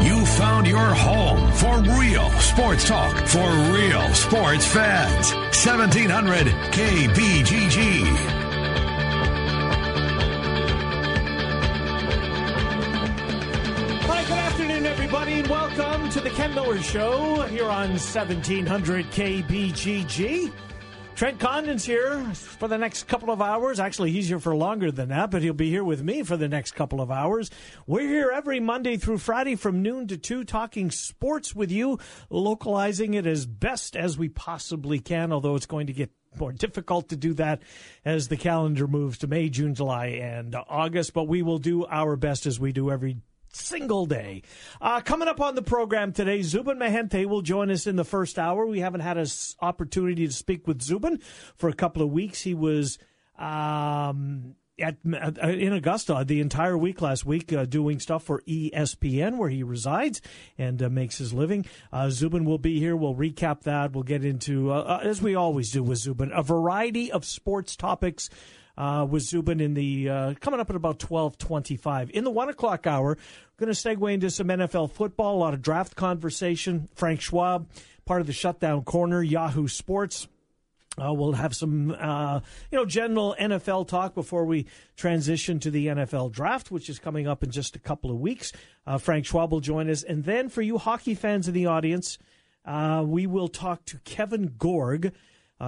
You found your home for real sports talk for real sports fans. 1700 KBGG. Hi, good afternoon, everybody, and welcome to the Ken Miller Show here on 1700 KBGG. Trent Condon's here for the next couple of hours. Actually, he's here for longer than that, but he'll be here with me for the next couple of hours. We're here every Monday through Friday from noon to 2 talking sports with you, localizing it as best as we possibly can, although it's going to get more difficult to do that as the calendar moves to May, June, July, and August. But we will do our best as we do every single day. Coming up on the program today, Zubin Mehenti will join us in the first hour. We haven't had an opportunity to speak with Zubin for a couple of weeks. He was in Augusta the entire week last week doing stuff for ESPN where he resides and makes his living. Zubin will be here. We'll recap that. We'll get into, as we always do with Zubin, a variety of sports topics with Zubin in the coming up at about 12:25 in the 1 o'clock hour. We're going to segue into some NFL football, a lot of draft conversation. Frank Schwab, part of the Shutdown Corner, Yahoo Sports. We'll have some general NFL talk before we transition to the NFL draft, which is coming up in just a couple of weeks. Frank Schwab will join us, and then for you hockey fans in the audience, we will talk to Kevin Gorg.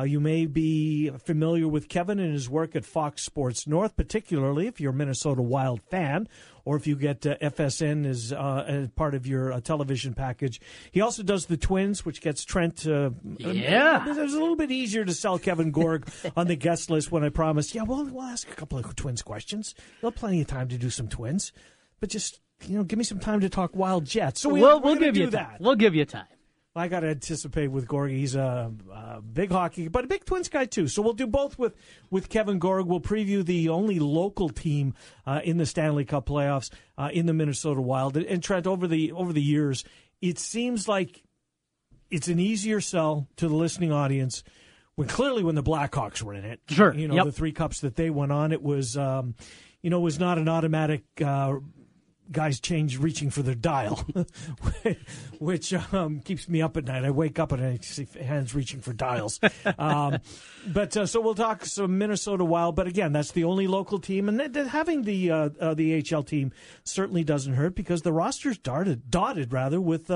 You may be familiar with Kevin and his work at Fox Sports North, particularly if you're a Minnesota Wild fan or if you get FSN as part of your television package. He also does the Twins, which gets Trent. It was a little bit easier to sell Kevin Gorg on the guest list when I promised, we'll ask a couple of Twins questions. They'll have plenty of time to do some Twins. But just, give me some time to talk Wild Jets. So we'll give you that. We'll give you time. I got to anticipate with Gorg. He's a big hockey, but a big Twins guy, too. So we'll do both with Kevin Gorg. We'll preview the only local team in the Stanley Cup playoffs in the Minnesota Wild. And, Trent, over the years, it seems like it's an easier sell to the listening audience when the Blackhawks were in it. Sure. The three cups that they went on, it was, it was not an automatic guys reaching for their dial, which keeps me up at night. I wake up and I see hands reaching for dials. So we'll talk some Minnesota Wild. But again, that's the only local team, and having the AHL team certainly doesn't hurt because the roster's dotted with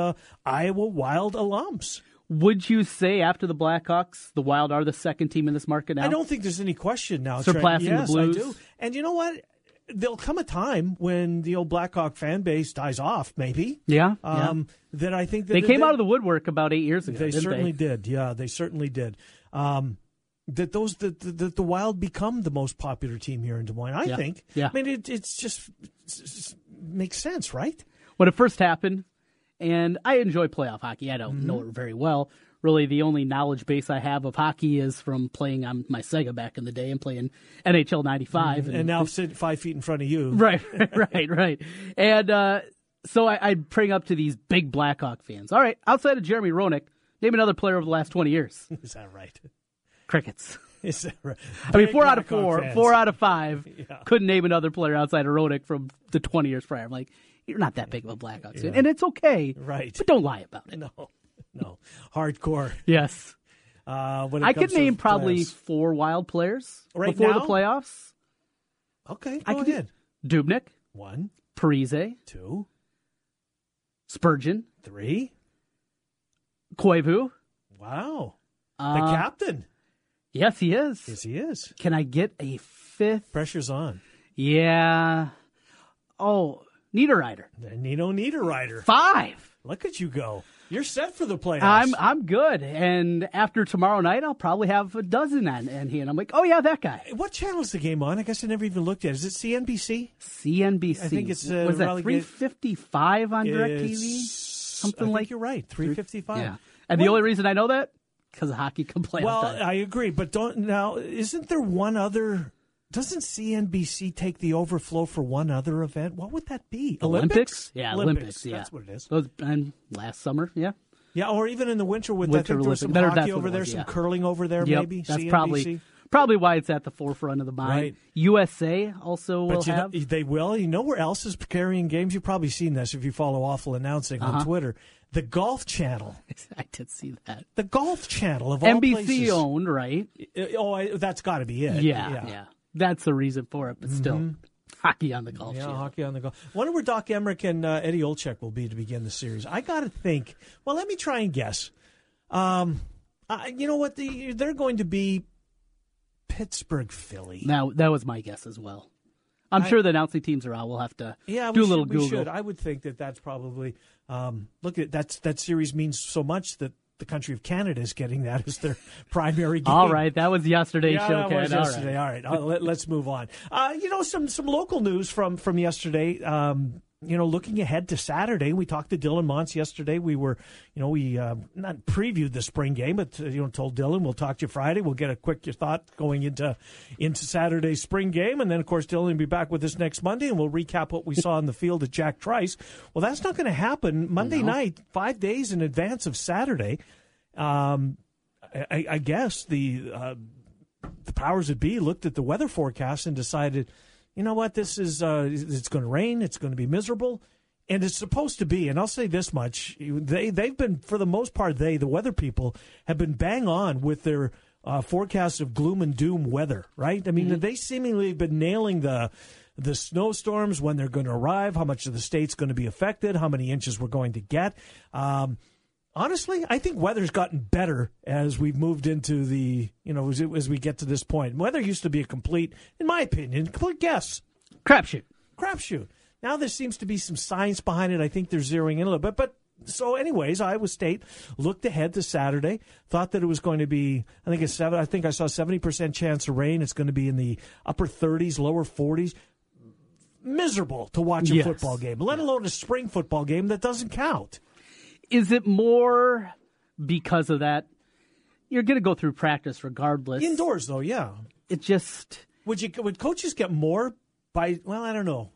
Iowa Wild alums. Would you say after the Blackhawks, the Wild are the second team in this market now? I don't think there's any question now. Surpassing the Blues. I do. And you know what? There'll come a time when the old Blackhawk fan base dies off, maybe. Yeah. That I think that they came out of the woodwork about 8 years ago. They certainly did. Yeah, they certainly did. That the Wild become the most popular team here in Des Moines. I think. Yeah. I mean, it just makes sense, right? When it first happened, and I enjoy playoff hockey. I don't know it very well. Really, the only knowledge base I have of hockey is from playing on my Sega back in the day and playing NHL 95. And now sitting 5 feet in front of you. Right. And so I'd bring up to these big Blackhawk fans. All right, outside of Jeremy Roenick, name another player over the last 20 years. Is that right? Crickets. Is that right? I mean, four out of five couldn't name another player outside of Roenick from the 20 years prior. I'm like, you're not that big of a Blackhawks fan. And it's okay. Right. But don't lie about it. No, hardcore. Yes. I could name probably four Wild players right before the playoffs. Okay, go ahead. Dubnik. One. Parise. Two. Spurgeon. Three. Koivu. Wow. The captain. Yes, he is. Can I get a fifth? Pressure's on. Yeah. Oh, Nino Niederreiter. Five. Look at you go. You're set for the playoffs. I'm good. And after tomorrow night, I'll probably have a dozen on here. And I'm like, oh, yeah, that guy. What channel is the game on? I guess I never even looked at it. Is it CNBC? CNBC. I think it's... was that 355 on DirecTV? Something like... You're right, 355. Yeah. And the only reason I know that? Because of hockey complaints. Well, I agree. But isn't there one other... Doesn't CNBC take the overflow for one other event? What would that be? Olympics? Yeah, Olympics. Yeah. That's what it is. Those, and last summer, yeah. Yeah, or even in the winter with that. There was some hockey over there, some curling over there, maybe. That's CNBC. Probably why it's at the forefront of the mind. Right. USA also will have. They will. You know where else is carrying games? You've probably seen this if you follow Awful Announcing on Twitter. The Golf Channel. I did see that. The Golf Channel of all places. NBC owned, right? Oh, that's got to be it. Yeah. That's the reason for it, but still, hockey on the golf channel. Yeah, hockey on the golf. Wonder where Doc Emrick and Eddie Olczyk will be to begin the series. I got to think. Well, let me try and guess. You know what? They're going to be Pittsburgh, Philly. Now, that was my guess as well. I'm sure the announcing teams are out. We'll have to do a little Google. We should. I would think that's probably look at that series means so much that the country of Canada is getting that as their primary game. All right, that was yesterday's show, Ken. That was yesterday. All right. Let's move on. Some local news from yesterday. Looking ahead to Saturday, we talked to Dylan Monts yesterday. We were, not previewed the spring game, but told Dylan we'll talk to you Friday. We'll get a quick your thought going into Saturday's spring game, and then of course Dylan will be back with us next Monday, and we'll recap what we saw on the field at Jack Trice. Well, that's not going to happen Monday night, 5 days in advance of Saturday. I guess the powers that be looked at the weather forecast and decided, you know what, this is, it's going to rain, it's going to be miserable, and it's supposed to be, and I'll say this much, they've been, for the most part, the weather people, have been bang on with their forecasts of gloom and doom weather, right? I mean, they seemingly have been nailing the snowstorms, when they're going to arrive, how much of the state's going to be affected, how many inches we're going to get. Honestly, I think weather's gotten better as we've moved into as we get to this point. Weather used to be in my opinion, complete guess. Crapshoot. Now there seems to be some science behind it. I think they're zeroing in a little bit. But so anyways, Iowa State looked ahead to Saturday, thought that it was going to be, I think I saw 70% chance of rain. It's going to be in the upper 30s, lower 40s. Miserable to watch a football game, let alone a spring football game that doesn't count. Is it more because of that? You're going to go through practice regardless. Indoors, though, yeah. It just... Would coaches get more by... Well, I don't know.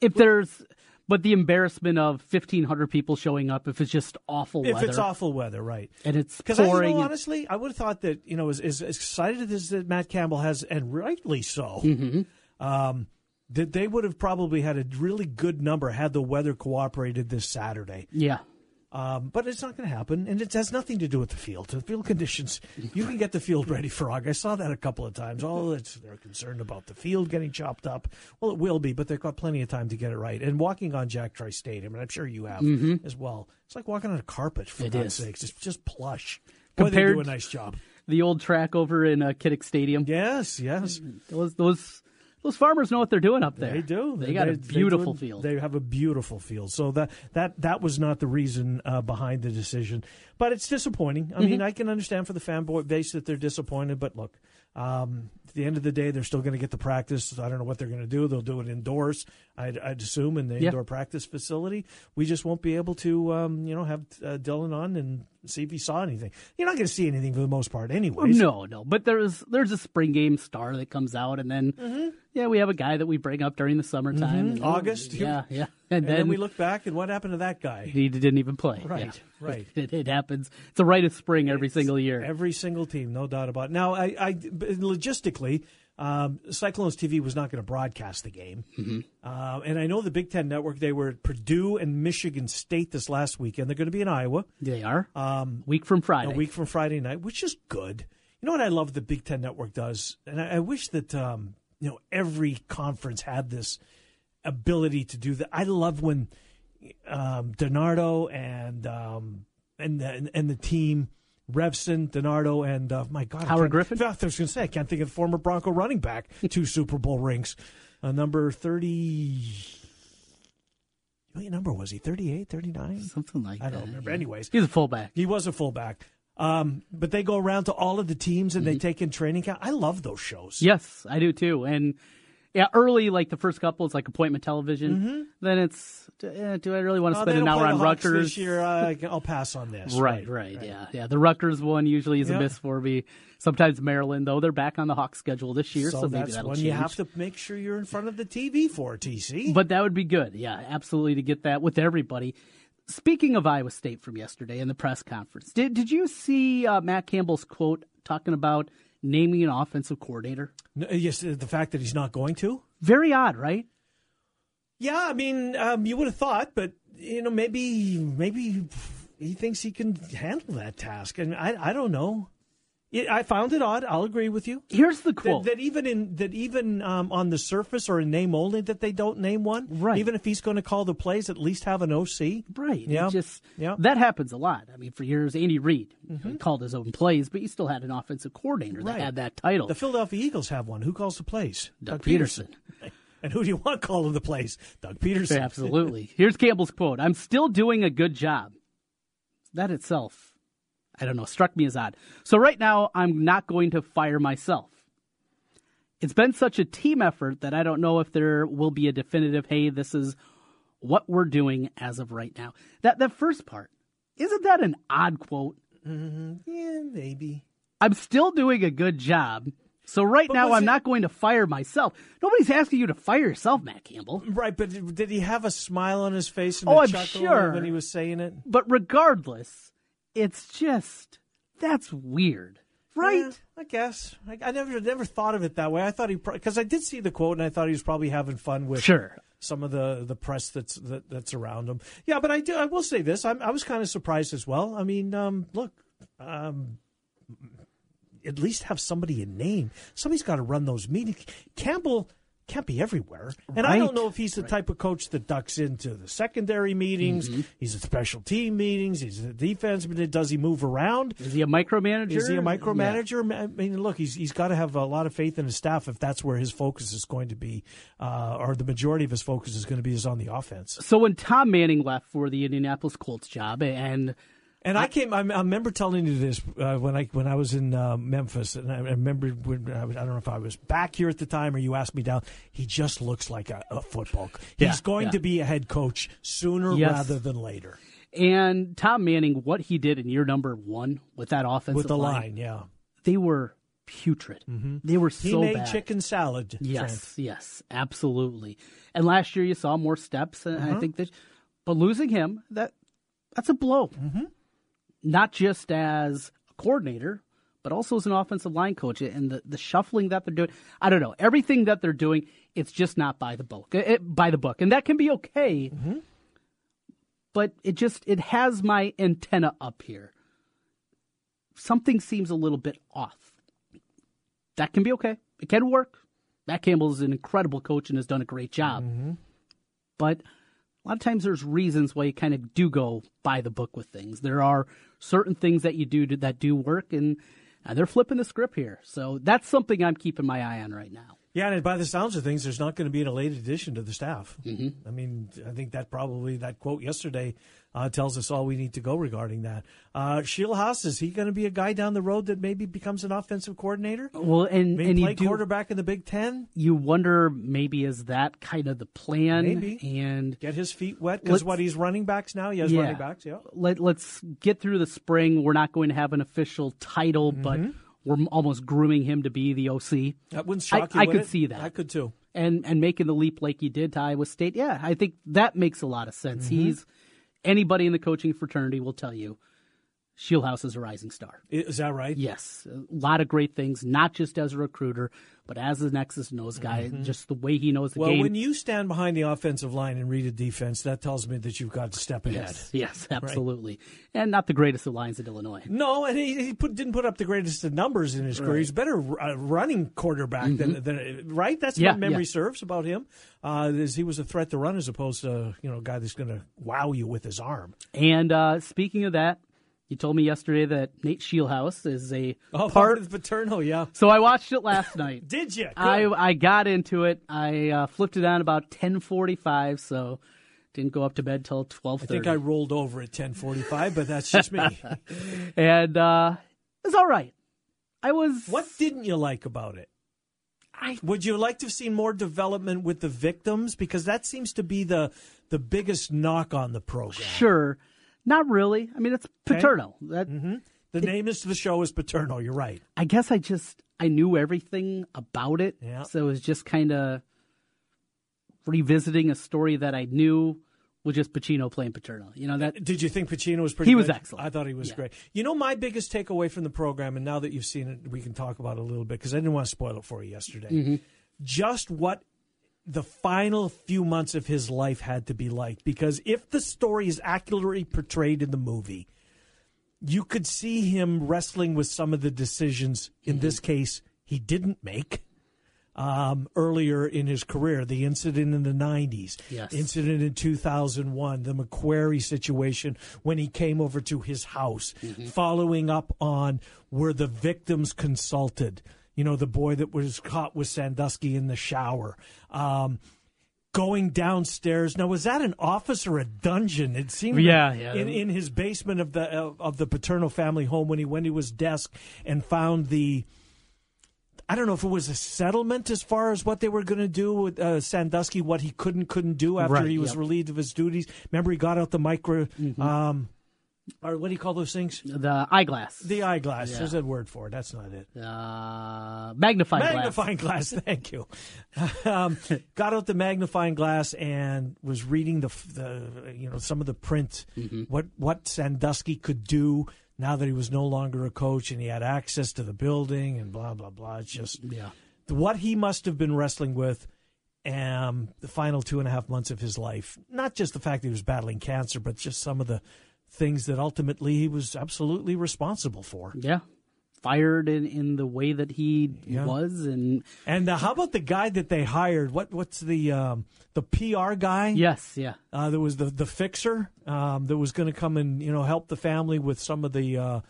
But the embarrassment of 1,500 people showing up if it's just awful weather. If it's awful weather, right. And it's pouring. Because honestly, I would have thought that, as excited as Matt Campbell has, and rightly so, that they would have probably had a really good number had the weather cooperated this Saturday. Yeah. But it's not going to happen, and it has nothing to do with the field. The field conditions, you can get the field ready for August. I saw that a couple of times. They're concerned about the field getting chopped up. Well, it will be, but they've got plenty of time to get it right. And walking on Jack Trice Stadium, and I'm sure you have as well, it's like walking on a carpet, for God's sakes. It's just plush. They do a nice job. The old track over in Kiddick Stadium. Yes. Those farmers know what they're doing up there. They do. They got a beautiful field. They have a beautiful field. So that was not the reason behind the decision. But it's disappointing. I mean, I can understand for the fanboy base that they're disappointed. But look, at the end of the day, they're still going to get the practice. I don't know what they're going to do. They'll do it indoors, I'd assume, in the indoor practice facility. We just won't be able to, have Dylan on and see if he saw anything. You're not going to see anything for the most part anyways. No. But there's a spring game star that comes out, and then, we have a guy that we bring up during the summertime. And August. Yeah. And then we look back, and what happened to that guy? He didn't even play. Right. It happens. It's a rite of spring every single year. Every single team, no doubt about it. Now, logistically... Cyclones TV was not going to broadcast the game. And I know the Big Ten Network, they were at Purdue and Michigan State this last weekend. They're going to be in Iowa. They are. A week from Friday night, which is good. You know what I love the Big Ten Network does? And I wish that every conference had this ability to do that. I love when Donardo and the team – Revson, Donardo, and my God, Howard Griffin. I was going to say, I can't think of the former Bronco running back. 2 Super Bowl rings, number 30. What number was he? 38, 39? Something like that. I don't remember. Yeah. Anyways. He's a fullback. He was a fullback. But they go around to all of the teams and they take in training camp. I love those shows. Yes, I do too. And yeah, early, like the first couple, it's like appointment television. Then it's, do I really want to spend an hour on Rutgers? This year, I'll pass on this. Right. Yeah. The Rutgers one usually is a miss for me. Sometimes Maryland, though. They're back on the Hawks schedule this year, so maybe that'll change. You have to make sure you're in front of the TV for, TC. But that would be good. Yeah, absolutely, to get that with everybody. Speaking of Iowa State from yesterday in the press conference, did you see Matt Campbell's quote talking about naming an offensive coordinator? No, yes, the fact that he's not going to? Very odd, right? Yeah, I mean, you would have thought, but you know, maybe he thinks he can handle that task, and I don't know. I found it odd. I'll agree with you. Here's the quote: that even on the surface or in name only, that they don't name one. Right. Even if he's going to call the plays, at least have an OC. Right. Yeah. That happens a lot. I mean, for years, Andy Reid he called his own plays, but he still had an offensive coordinator that had that title. The Philadelphia Eagles have one. Who calls the plays? Doug Peterson. And who do you want calling the plays? Doug Peterson. Absolutely. Here's Campbell's quote: "I'm still doing a good job." That itself, I don't know, struck me as odd. So right now, I'm not going to fire myself. It's been such a team effort that I don't know if there will be a definitive, hey, this is what we're doing as of right now. That first part, isn't that an odd quote? Yeah, maybe. I'm still doing a good job. So I'm not going to fire myself. Nobody's asking you to fire yourself, Matt Campbell. Right, but did he have a smile on his face and a chuckle when he was saying it? But regardless, it's just, that's weird, right? Yeah, I guess. I never thought of it that way. I thought because I did see the quote, and I thought he was probably having fun with some of the press that's around him. Yeah, but I will say this. I was kind of surprised as well. I mean, at least have somebody in name. Somebody's got to run those meetings. Campbell can't be everywhere. And I don't know if he's the type of coach that ducks into the secondary meetings. He's at special team meetings. He's at defense. But does he move around? Is he a micromanager? Yeah. I mean, look, he's got to have a lot of faith in his staff if that's where his focus is going to be, or the majority of his focus is going to be is on the offense. So when Tom Manning left for the Indianapolis Colts job and I remember telling you this when I was in Memphis, and I remember I don't know if I was back here at the time or you asked me down. He just looks like a football coach. He's going to be a head coach sooner rather than later. And Tom Manning, what he did in year number one with that offensive line. With the line, they were putrid. They were so bad. He made chicken salad. Yes, absolutely. And last year you saw more steps, and I think that, but losing him, that's a blow. Not just as a coordinator, but also as an offensive line coach, and the shuffling that they're doing. I don't know. Everything that they're doing, it's just not by the book. And that can be okay, but it has my antenna up here. Something seems a little bit off. That can be okay. It can work. Matt Campbell is an incredible coach and has done a great job. But a lot of times there's reasons why you kind of do go by the book with things. There are certain things that you do that do work, and they're flipping the script here. So that's something I'm keeping my eye on right now. Yeah, and by the sounds of things, there's not going to be an elite addition to the staff. I mean, I think that quote yesterday tells us all we need to go regarding that. Sheildhouse, is he going to be a guy down the road that maybe becomes an offensive coordinator? Well, and play quarterback in the Big Ten? You wonder, maybe is that kind of the plan? Maybe. And get his feet wet because he's running backs now? He has running backs, Let's get through the spring. We're not going to have an official title, but we're almost grooming him to be the OC. That wouldn't shock you, I could see that. I could too. And making the leap like he did to Iowa State, I think that makes a lot of sense. Anybody in the coaching fraternity will tell you, Sheildhouse is a rising star. Is that right? Yes. A lot of great things, not just as a recruiter, but as the Nexus knows guy, just the way he knows the game. Well, when you stand behind the offensive line and read a defense, that tells me that you've got to step ahead. Yes, absolutely. Right? And not the greatest of lines in Illinois. No, and he didn't put up the greatest of numbers in his career. He's a better running quarterback than right? That's what memory serves about him. Is he was a threat to run as opposed to a guy that's going to wow you with his arm. And speaking of that, you told me yesterday that Nate Sheildhouse is a part of Paterno, So I watched it last night. Did you? I got into it. I flipped it on about 10:45, so Didn't go up to bed till 12:30. I think I rolled over at 10:45, but that's just me. And it was all right. I was. What didn't you like about it? Would you like to have seen more development with the victims? Because that seems to be the biggest knock on the program. Sure. Not really. I mean, it's Paterno. Okay. The name of the show is Paterno. You're right. I guess I knew everything about it. Yeah. So it was just kind of revisiting a story that I knew was just Pacino playing Paterno. You know that. Did you think Pacino was pretty good? He was excellent. I thought he was great. You know, my biggest takeaway from the program, and now that you've seen it, we can talk about it a little bit because I didn't want to spoil it for you yesterday. Mm-hmm. Just what the final few months of his life had to be like, because if the story is accurately portrayed in the movie, you could see him wrestling with some of the decisions, in this case, he didn't make. Earlier in his career, the incident in the 90s, incident in 2001, the McQuarrie situation when he came over to his house, following up on were the victims consulted, you know, the boy that was caught with Sandusky in the shower, going downstairs. Now, was that an office or a dungeon? It seemed in his basement of the Paterno family home when he went to his desk and found the... I don't know if it was a settlement as far as what they were going to do with Sandusky, what he couldn't do after he was relieved of his duties. Remember, he got out the micro, or what do you call those things? The eyeglass. The eyeglass. Yeah. There's a word for it. That's not it. Magnifying glass. Thank you. Got out the magnifying glass and was reading the some of the print, what Sandusky could do. Now that he was no longer a coach and he had access to the building and blah, blah, blah. It's just what he must have been wrestling with the final 2.5 months of his life. Not just the fact that he was battling cancer, but just some of the things that ultimately he was absolutely responsible for. Yeah. Fired in the way that he was. And how about the guy that they hired? What's the PR guy? Yes, yeah. There was the fixer that was going to come and help the family with some of the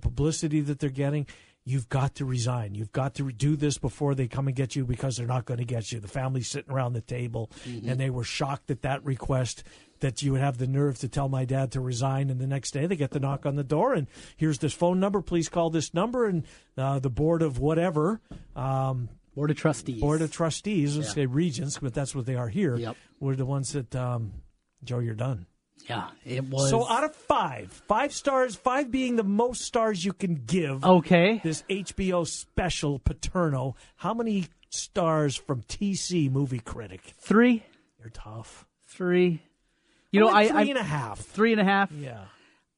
publicity that they're getting. You've got to resign. You've got to do this before they come and get you because they're not going to get you. The family's sitting around the table, and they were shocked at that request that you would have the nerve to tell my dad to resign. And the next day they get the knock on the door, and here's this phone number. Please call this number. And the board of whatever. Board of Trustees. Board of Trustees. Let's say Regents, but that's what they are here. Yep. We're the ones that, Joe, you're done. Yeah, it was. So out of five stars, five being the most stars you can give. Okay. This HBO special, Paterno, how many stars from TC Movie Critic? 3. You're tough. 3. Three and a half. 3.5. Yeah.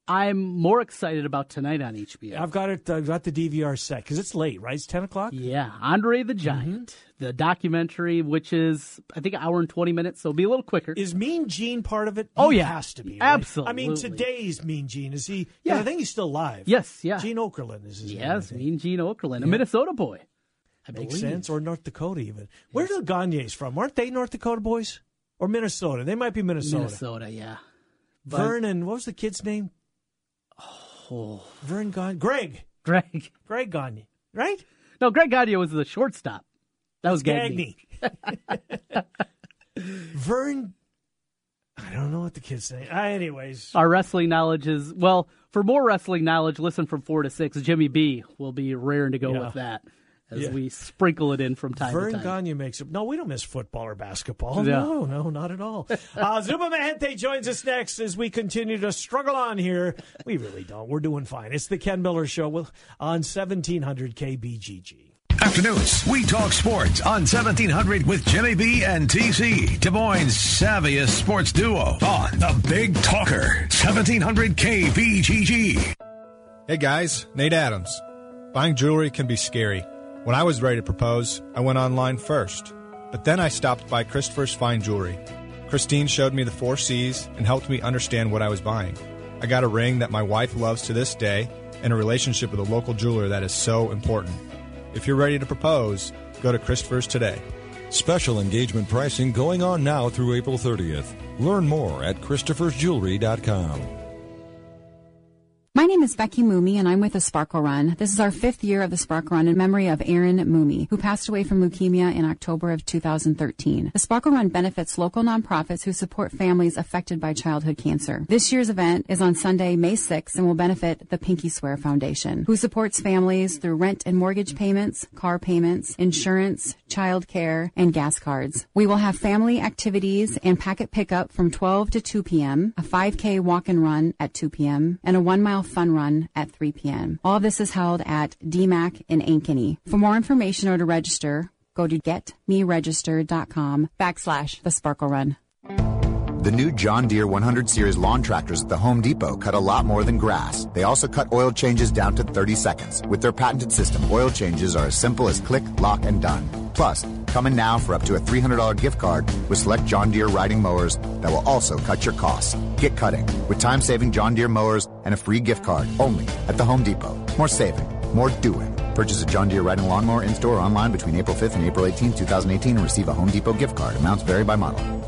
I'm more excited about tonight on HBO. I've got it. I've got the DVR set because it's late, right? It's 10 o'clock? Yeah. Andre the Giant, the documentary, which is, I think, an hour and 20 minutes, so it'll be a little quicker. Is Mean Gene part of it? Oh, yeah. He has to be. Right? Absolutely. I mean, today's Mean Gene, is he? Yeah. I think he's still alive. Yes, yeah. Gene Okerlund is his name. Yes, Mean Gene Okerlund, a Minnesota boy. Makes sense. Or North Dakota, even. Where are the Gagnes from? Aren't they North Dakota boys? Or Minnesota? They might be Minnesota. Minnesota, yeah. But Verne and what was the kid's name? Verne Gagne. Greg Gagne, right? No, Greg Gagne was the shortstop. That was Gagne. Verne, I don't know what the kid's name. Anyways. Our wrestling knowledge is, well, for more wrestling knowledge, listen from 4 to 6. Jimmy B will be raring to go with that as we sprinkle it in from time to time. Verne Gagne makes it. No, we don't miss football or basketball. No, not at all. Zubin Mehenti joins us next as we continue to struggle on here. We really don't. We're doing fine. It's the Ken Miller Show on 1700 KBGG. Afternoons, we talk sports on 1700 with Jimmy B and TC, Des Moines' savviest sports duo on The Big Talker, 1700 KBGG. Hey guys, Nate Adams. Buying jewelry can be scary. When I was ready to propose, I went online first. But then I stopped by Christopher's Fine Jewelry. Christine showed me the 4 C's and helped me understand what I was buying. I got a ring that my wife loves to this day and a relationship with a local jeweler that is so important. If you're ready to propose, go to Christopher's today. Special engagement pricing going on now through April 30th. Learn more at Christopher'sJewelry.com. My name is Becky Moomey, and I'm with the Sparkle Run. This is our fifth year of the Sparkle Run in memory of Aaron Moomey, who passed away from leukemia in October of 2013. The Sparkle Run benefits local nonprofits who support families affected by childhood cancer. This year's event is on Sunday, May 6th, and will benefit the Pinky Swear Foundation, who supports families through rent and mortgage payments, car payments, insurance, child care, and gas cards. We will have family activities and packet pickup from 12 to 2 p.m., a 5K walk and run at 2 p.m., and a 1-mile fun run at 3 p.m. All this is held at DMAC in Ankeny. For more information or to register, go to getmeregistered.com/thesparklerun. The new John Deere 100 Series lawn tractors at the Home Depot cut a lot more than grass. They also cut oil changes down to 30 seconds. With their patented system, oil changes are as simple as click, lock, and done. Plus, come in now for up to a $300 gift card with select John Deere riding mowers that will also cut your costs. Get cutting with time-saving John Deere mowers and a free gift card only at the Home Depot. More saving, more doing. Purchase a John Deere riding lawnmower in-store or online between April 5th and April 18th, 2018 and receive a Home Depot gift card. Amounts vary by model.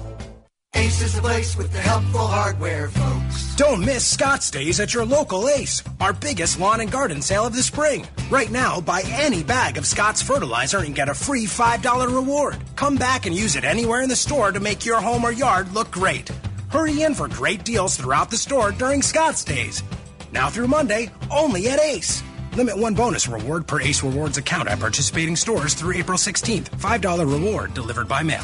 Ace is the place with the helpful hardware, folks. Don't miss Scott's Days at your local Ace, our biggest lawn and garden sale of the spring. Right now, buy any bag of Scott's fertilizer and get a free $5 reward. Come back and use it anywhere in the store to make your home or yard look great. Hurry in for great deals throughout the store during Scott's Days. Now through Monday, only at Ace. Limit one bonus reward per Ace Rewards account at participating stores through April 16th. $5 reward delivered by mail.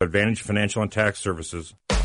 Advantage Financial and Tax Services.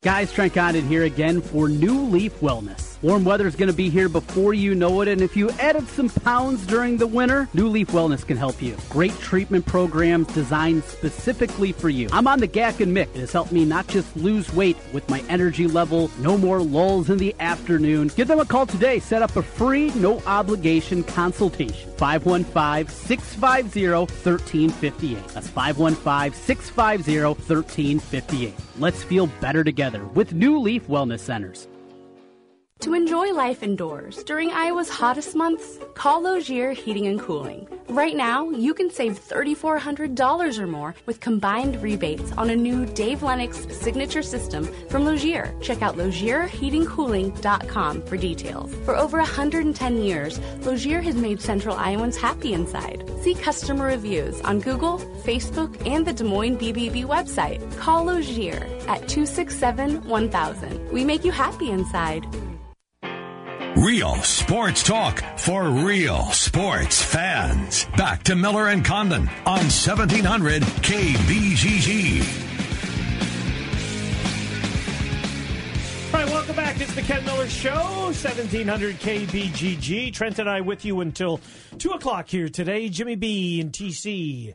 Guys, Trent Condon here again for New Leaf Wellness. Warm weather is going to be here before you know it, and if you added some pounds during the winter, New Leaf Wellness can help you. Great treatment programs designed specifically for you. I'm on the Gack and Mick. It has helped me not just lose weight with my energy level, no more lulls in the afternoon. Give them a call today. Set up a free, no-obligation consultation. 515-650-1358. That's 515-650-1358. Let's feel better together with New Leaf Wellness Centers. To enjoy life indoors during Iowa's hottest months, call Logier Heating and Cooling. Right now, you can save $3,400 or more with combined rebates on a new Dave Lennox signature system from Logier. Check out LogierHeatingCooling.com for details. For over 110 years, Logier has made Central Iowans happy inside. See customer reviews on Google, Facebook, and the Des Moines BBB website. Call Logier at 267-1000. We make you happy inside. Real sports talk for real sports fans. Back to Miller and Condon on 1700 KBGG. All right, welcome back. It's the Ken Miller Show, 1700 KBGG. Trent and I with you until 2 o'clock here today. Jimmy B and TC,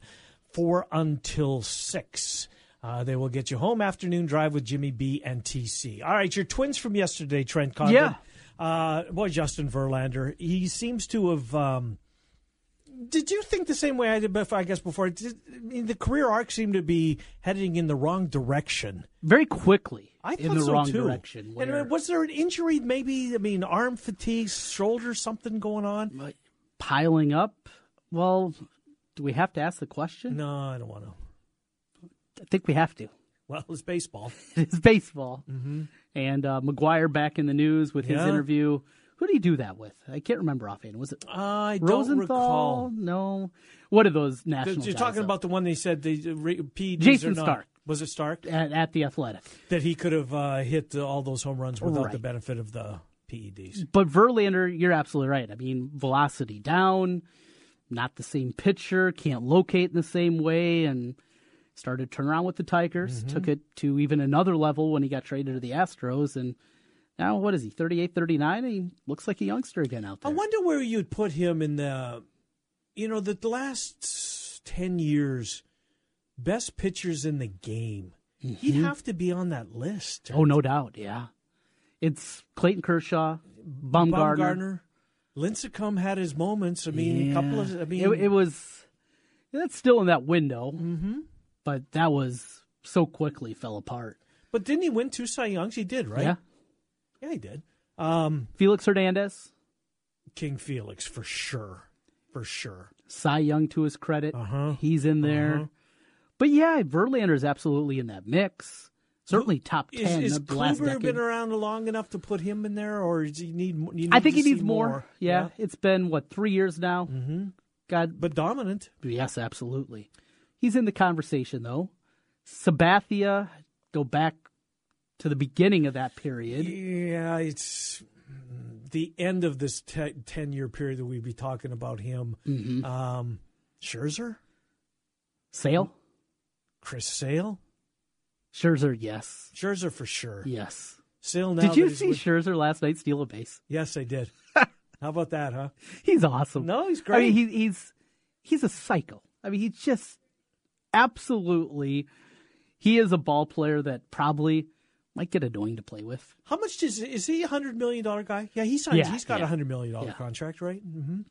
4 until 6. They will get you home. Afternoon drive with Jimmy B and TC. All right, your twins from yesterday, Trent Condon. Yeah. Boy, Justin Verlander, he seems to have, did you think the same way I did before, I guess before? The career arc seemed to be heading in the wrong direction. Very quickly. I thought so too. Direction. Where... And was there an injury maybe, arm fatigue, shoulder, something going on? Like piling up? Well, do we have to ask the question? No, I don't want to. I think we have to. Well, it's baseball. It's baseball. Mm-hmm. And McGuire back in the news with his interview. Who did he do that with? I can't remember offhand. Was it I Rosenthal? Don't recall. No. What are those national guys? You're talking about the one they said they PEDs Jason or not. Stark. Was it Stark? At the Athletic. That he could have hit all those home runs without the benefit of the PEDs. But Verlander, you're absolutely right. Velocity down, not the same pitcher, can't locate in the same way, and... Started to turn around with the Tigers, mm-hmm. took it to even another level when he got traded to the Astros. And now, what is he, 38, 39? He looks like a youngster again out there. I wonder where you'd put him in the, the last 10 years, best pitchers in the game. Mm-hmm. He'd have to be on that list. Oh, no doubt, yeah. It's Clayton Kershaw, Bumgarner. Lincecum had his moments. A couple of... It was... That's still in that window. Mm-hmm. But that was so quickly fell apart. But didn't he win 2 Cy Youngs? He did, right? Yeah, he did. Felix Hernandez? King Felix, for sure. For sure. Cy Young to his credit. Uh-huh. He's in there. Uh-huh. But, yeah, Verlander's absolutely in that mix. Certainly top 10 of the last decade. Has Kluber been around long enough to put him in there, or does he need I think he needs more. Yeah. It's been, 3 years now? Mm-hmm. God, but dominant. Yes, absolutely. He's in the conversation, though. Sabathia, go back to the beginning of that period. Yeah, it's the end of this 10-year period that we'd be talking about him. Mm-hmm. Scherzer? Sale? Chris Sale? Scherzer, yes. Scherzer for sure. Yes. Sale now. Did you see Scherzer last night steal a base? Yes, I did. How about that, huh? He's awesome. No, he's great. He's a psycho. He's just... Absolutely, he is a ball player that probably might get annoying to play with. How much is he a $100 million guy? Yeah, he signs. Yeah, he's got a $100 million contract, right? Mm-hmm.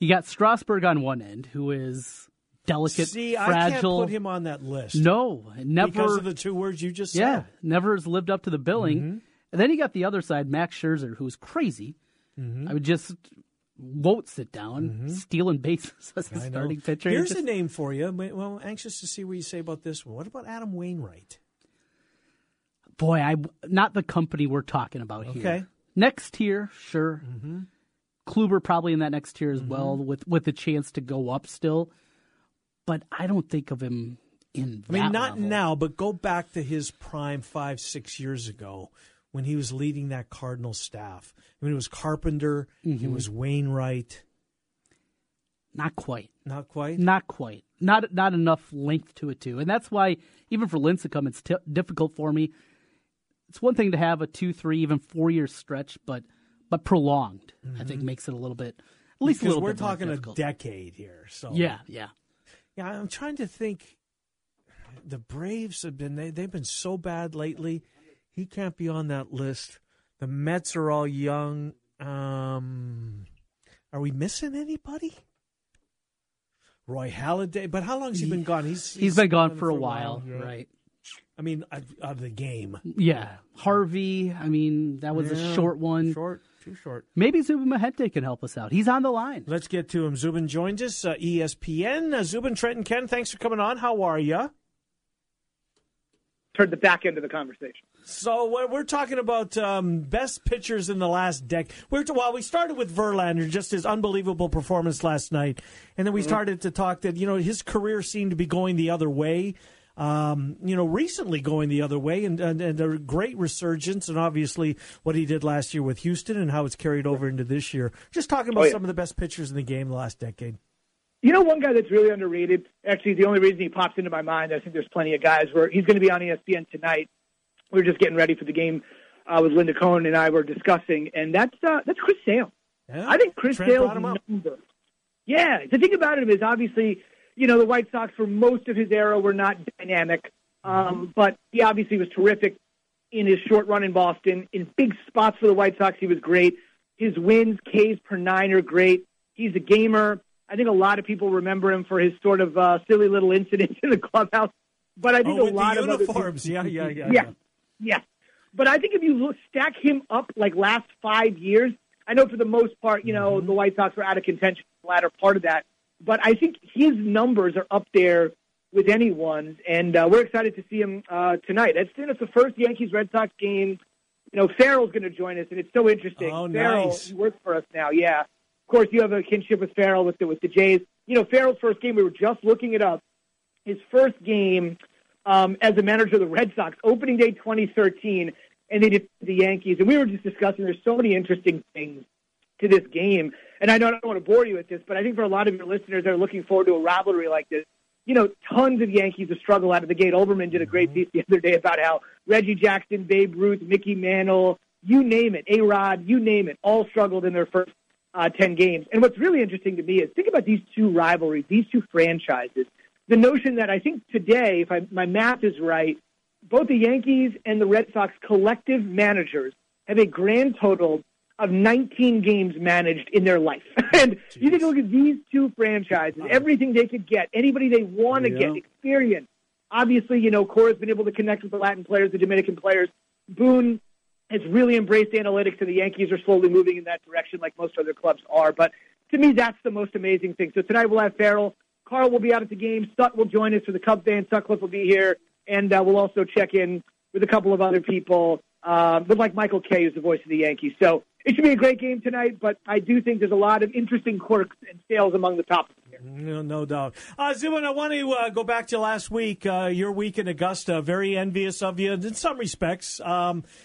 You got Strasburg on one end, who is delicate, fragile. I can't put him on that list. No, never. Because of the 2 words you just said. Yeah, never has lived up to the billing. Mm-hmm. And then you got the other side, Max Scherzer, who's crazy. Mm-hmm. Won't sit down, stealing bases as a starting pitcher. Here's a name for you. Well, I'm anxious to see what you say about this one. What about Adam Wainwright? Boy, not the company we're talking about here. Okay. Next tier, sure. Mm-hmm. Kluber probably in that next tier as well, with a chance to go up still. But I don't think of him in that not level. Now, but go back to his prime 5-6 years ago, when he was leading that Cardinal staff. It was Carpenter, it was Wainwright. Not quite. Not enough length to it, too. And that's why, even for Lincecum, it's difficult for me. It's one thing to have a 2-3, even 4-year stretch, but prolonged, I think, makes it a little bit, at least a little bit more difficult. Because we're talking a decade here. So. Yeah. Yeah, I'm trying to think. The Braves have been, they've been so bad lately. He can't be on that list. The Mets are all young. Are we missing anybody? Roy Halladay. But how long has he been gone? He's been gone for a while. Right. I mean, of the game. Yeah. Harvey, I mean, that was a short one. Short. Too short. Maybe Zubin Mehenti can help us out. He's on the line. Let's get to him. Zubin joins us, ESPN. Zubin, Trent, and Ken, thanks for coming on. How are you? Heard the back end of the conversation. So we're talking about best pitchers in the last decade. We started with Verlander, just his unbelievable performance last night, and then we started to talk that, you know, his career seemed to be going the other way. Recently going the other way and a great resurgence, and obviously what he did last year with Houston and how it's carried over into this year. Just talking about some of the best pitchers in the game the last decade. You know, one guy that's really underrated, actually the only reason he pops into my mind, I think there's plenty of guys, where he's going to be on ESPN tonight. We were just getting ready for the game with Linda Cohn and I were discussing, and that's Chris Sale. Yeah. I think Chris Sale's number. Yeah, the thing about him is obviously – you know, the White Sox, for most of his era, were not dynamic, but he obviously was terrific in his short run in Boston. In big spots for the White Sox, he was great. His wins, Ks per nine, are great. He's a gamer. I think a lot of people remember him for his sort of silly little incidents in the clubhouse. But I think a lot of uniforms. Yeah. But I think if you stack him up like last 5 years, I know for the most part, you know, the White Sox were out of contention the latter part of that. But I think his numbers are up there with anyone's, and we're excited to see him tonight. It's the first Yankees-Red Sox game. You know, Farrell's going to join us, and it's so interesting. Oh, Farrell, nice. He works for us now, yeah. Of course, you have a kinship with Farrell with the Jays. You know, Farrell's first game, we were just looking it up. His first game as a manager of the Red Sox, opening day 2013, and they did the Yankees. And we were just discussing there's so many interesting things to this game. And I don't want to bore you with this, but I think for a lot of your listeners that are looking forward to a rivalry like this, you know, tons of Yankees have struggled out of the gate. Olbermann did a great piece the other day about how Reggie Jackson, Babe Ruth, Mickey Mantle, you name it, A-Rod, you name it, all struggled in their first 10 games. And what's really interesting to me is think about these two rivalries, these two franchises. The notion that I think today, if my math is right, both the Yankees and the Red Sox collective managers have a grand total of 19 games managed in their life. And you take a look at these two franchises, everything they could get, anybody they want to get, experience. Obviously, you know, Cora's been able to connect with the Latin players, the Dominican players. Boone has really embraced analytics, and the Yankees are slowly moving in that direction like most other clubs are. But to me, that's the most amazing thing. So tonight we'll have Farrell. Carl will be out at the game. Sut will join us for the Cub fan. Sutcliffe will be here. And we'll also check in with a couple of other people, but like Michael Kay, who's the voice of the Yankees. So it should be a great game tonight, but I do think there's a lot of interesting quirks and sales among the top here. No doubt. Zubin, I want to go back to last week, your week in Augusta. Very envious of you in some respects.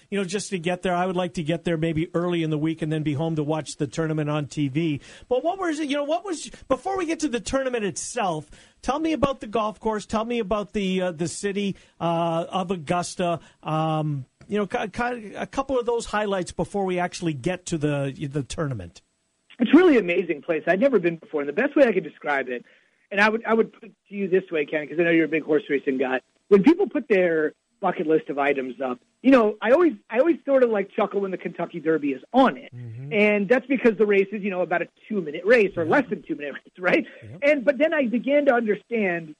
Just to get there, I would like to get there maybe early in the week and then be home to watch the tournament on TV. But before we get to the tournament itself, tell me about the golf course. Tell me about the city of Augusta. A couple of those highlights before we actually get to the tournament. It's really an amazing place. I'd never been before, and the best way I could describe it, and I would put it to you this way, Ken, because I know you're a big horse racing guy. When people put their bucket list of items up, you know, I always sort of like chuckle when the Kentucky Derby is on it, and that's because the race is, you know, about a 2-minute race or less than 2-minute race, right? Yep. But then I began to understand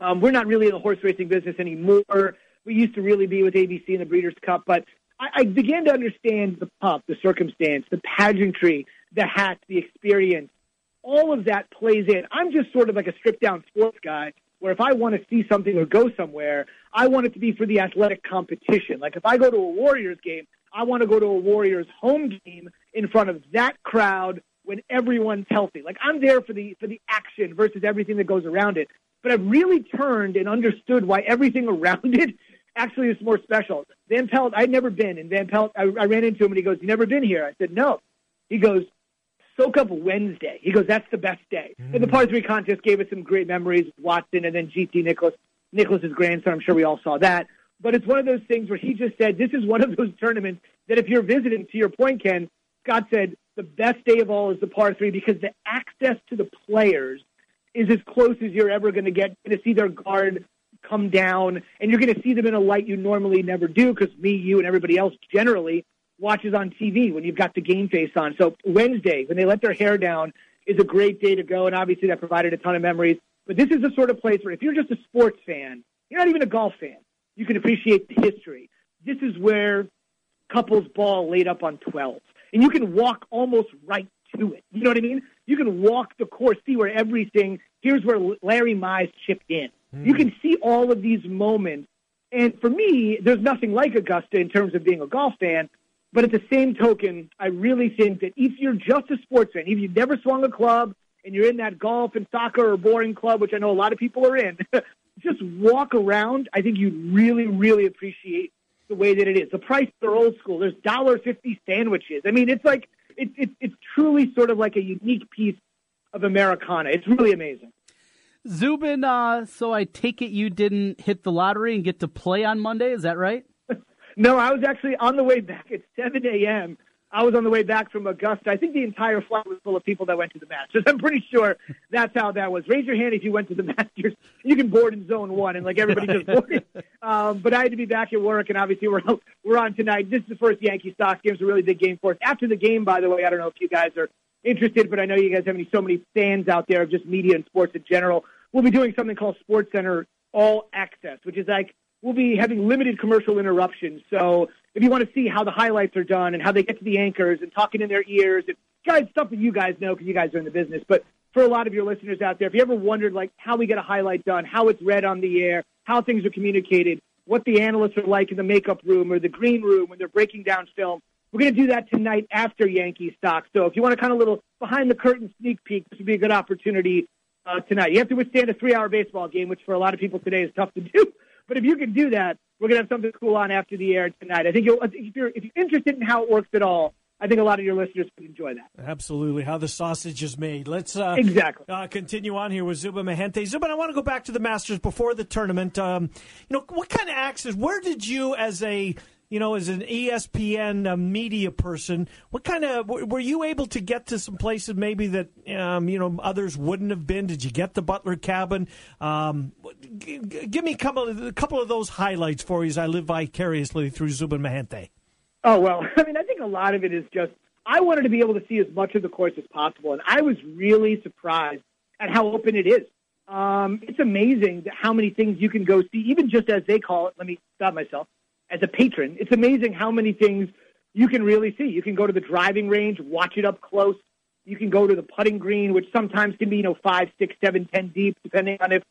we're not really in the horse racing business anymore. We used to really be with ABC and the Breeders' Cup, but I began to understand the pop, the circumstance, the pageantry, the hat, the experience. All of that plays in. I'm just sort of like a stripped-down sports guy where if I want to see something or go somewhere, I want it to be for the athletic competition. Like if I go to a Warriors game, I want to go to a Warriors home game in front of that crowd when everyone's healthy. Like I'm there for the action versus everything that goes around it. But I've really turned and understood why everything around it actually is more special. Van Pelt, I'd never been. And Van Pelt, I ran into him and he goes, "You never been here?" I said, "No." He goes, "Soak up Wednesday." He goes, "That's the best day." And the par 3 contest gave us some great memories, Watson and then GT Nicholas's grandson. I'm sure we all saw that. But it's one of those things where he just said, this is one of those tournaments that if you're visiting, to your point, Ken, Scott said, the best day of all is the par 3 because the access to the players is as close as you're ever going to get to see their guard come down, and you're going to see them in a light you normally never do because me, you, and everybody else generally watches on TV when you've got the game face on. So Wednesday, when they let their hair down, is a great day to go, and obviously that provided a ton of memories. But this is the sort of place where if you're just a sports fan, you're not even a golf fan, you can appreciate the history. This is where couples ball laid up on 12. And you can walk almost right to it. You know what I mean? You can walk the course, see where everything, here's where Larry Mize chipped in. Mm. You can see all of these moments. And for me, there's nothing like Augusta in terms of being a golf fan. But at the same token, I really think that if you're just a sports fan, if you've never swung a club and you're in that golf and soccer or boring club, which I know a lot of people are in, just walk around. I think you'd really, really appreciate the way that it is. The prices are old school. There's $1.50 sandwiches. I mean, it's like it's truly sort of like a unique piece of Americana. It's really amazing. Zubin, so I take it you didn't hit the lottery and get to play on Monday. Is that right? No, I was actually on the way back at 7 a.m. I was on the way back from Augusta. I think the entire flight was full of people that went to the Masters. I'm pretty sure that's how that was. Raise your hand if you went to the Masters. You can board in zone one, and like everybody just boarded. But I had to be back at work, and obviously we're on tonight. This is the first Yankee-Sox game. It's a really big game for us. After the game, by the way, I don't know if you guys are interested, but I know you guys have so many fans out there of just media and sports in general. We'll be doing something called SportsCenter All Access, which is like we'll be having limited commercial interruptions. So if you want to see how the highlights are done and how they get to the anchors and talking in their ears, and guys, stuff that you guys know because you guys are in the business. But for a lot of your listeners out there, if you ever wondered like how we get a highlight done, how it's read on the air, how things are communicated, what the analysts are like in the makeup room or the green room when they're breaking down film, we're going to do that tonight after Yankee Stocks. So if you want a kind of little behind-the-curtain sneak peek, this would be a good opportunity tonight. You have to withstand a 3-hour baseball game, which for a lot of people today is tough to do. But if you can do that, we're going to have something cool on after the air tonight. I think if you're interested in how it works at all, I think a lot of your listeners can enjoy that. Absolutely, how the sausage is made. Let's continue on here with Zubin Mehenti. Zubin, I want to go back to the Masters before the tournament. What kind of access? Where did you, as an ESPN media person, were you able to get to some places maybe that others wouldn't have been? Did you get the Butler cabin? Give me a couple of those highlights for you as I live vicariously through Zubin Mehenti. Oh, well, I mean, I think a lot of it is just I wanted to be able to see as much of the course as possible, and I was really surprised at how open it is. It's amazing how many things you can go see, even just as they call it. Let me stop myself. As a patron, it's amazing how many things you can really see. You can go to the driving range, watch it up close. You can go to the putting green, which sometimes can be 5, 6, 7, 10 deep, depending on if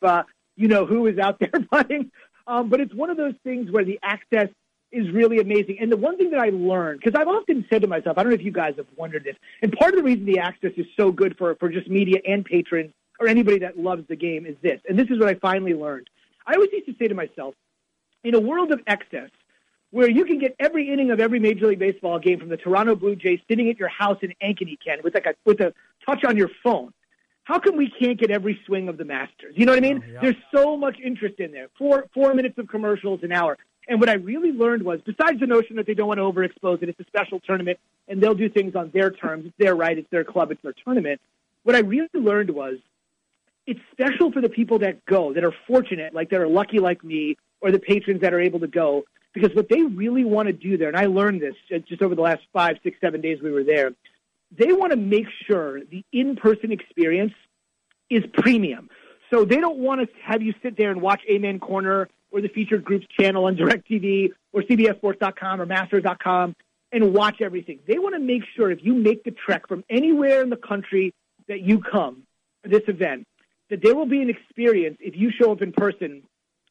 who is out there putting. But it's one of those things where the access is really amazing. And the one thing that I learned, because I've often said to myself, I don't know if you guys have wondered this, and part of the reason the access is so good for just media and patrons or anybody that loves the game is this. And this is what I finally learned. I always used to say to myself, in a world of excess, where you can get every inning of every Major League Baseball game from the Toronto Blue Jays sitting at your house in Ankeny, Ken, with a touch on your phone. How come we can't get every swing of the Masters? You know what I mean? Oh, yeah. There's so much interest in there. Four minutes of commercials an hour. And what I really learned was, besides the notion that they don't want to overexpose it, it's a special tournament, and they'll do things on their terms. It's their right. It's their club. It's their tournament. What I really learned was it's special for the people that go, that are fortunate, like that are lucky like me, or the patrons that are able to go. Because what they really want to do there, and I learned this just over the last 5, 6, 7 days we were there, they want to make sure the in-person experience is premium. So they don't want to have you sit there and watch Amen Corner or the featured groups channel on DirecTV or CBSSports.com or Masters.com and watch everything. They want to make sure if you make the trek from anywhere in the country that you come for this event, that there will be an experience if you show up in person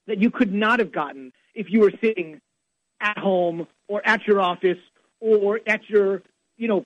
that you could not have gotten if you were sitting at home or at your office or at your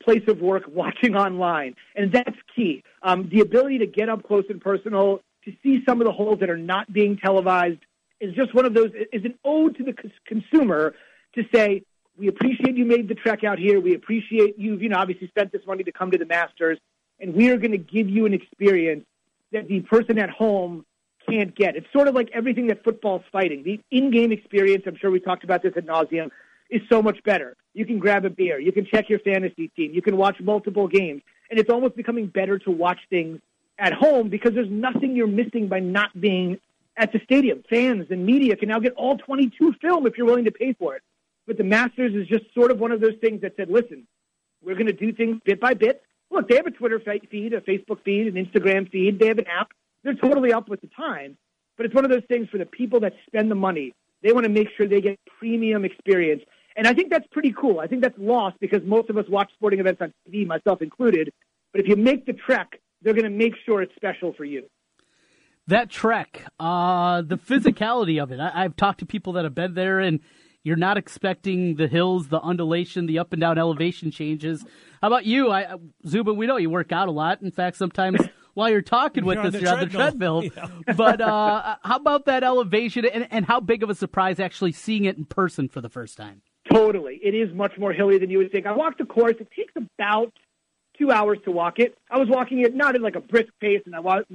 place of work watching online. And that's key. The ability to get up close and personal, to see some of the holes that are not being televised is just one of those, is an ode to the consumer to say, we appreciate you made the trek out here. We appreciate you've obviously spent this money to come to the Masters, and we are going to give you an experience that the person at home can't get. It's sort of like everything that football's fighting. The in-game experience, I'm sure we talked about this ad nauseum, is so much better. You can grab a beer. You can check your fantasy team. You can watch multiple games. And it's almost becoming better to watch things at home because there's nothing you're missing by not being at the stadium. Fans and media can now get all 22 film if you're willing to pay for it. But the Masters is just sort of one of those things that said, listen, we're going to do things bit by bit. Look, they have a Twitter feed, a Facebook feed, an Instagram feed. They have an app. They're totally up with the time, but it's one of those things for the people that spend the money They want to make sure they get premium experience. And I think that's pretty cool. I think that's lost because most of us watch sporting events on TV, myself included. But if you make the trek, they're going to make sure it's special for you. That trek, the physicality of it. I've talked to people that have been there, and you're not expecting the hills, the undulation, the up and down elevation changes. How about you, Zubin? We know you work out a lot. In fact, sometimes while you're talking with us, you're on the treadmill. Yeah. But how about that elevation, and how big of a surprise actually seeing it in person for the first time? Totally. It is much more hilly than you would think. I walked the course. It takes about 2 hours to walk it. I was walking it not at like a brisk pace, and I wasn't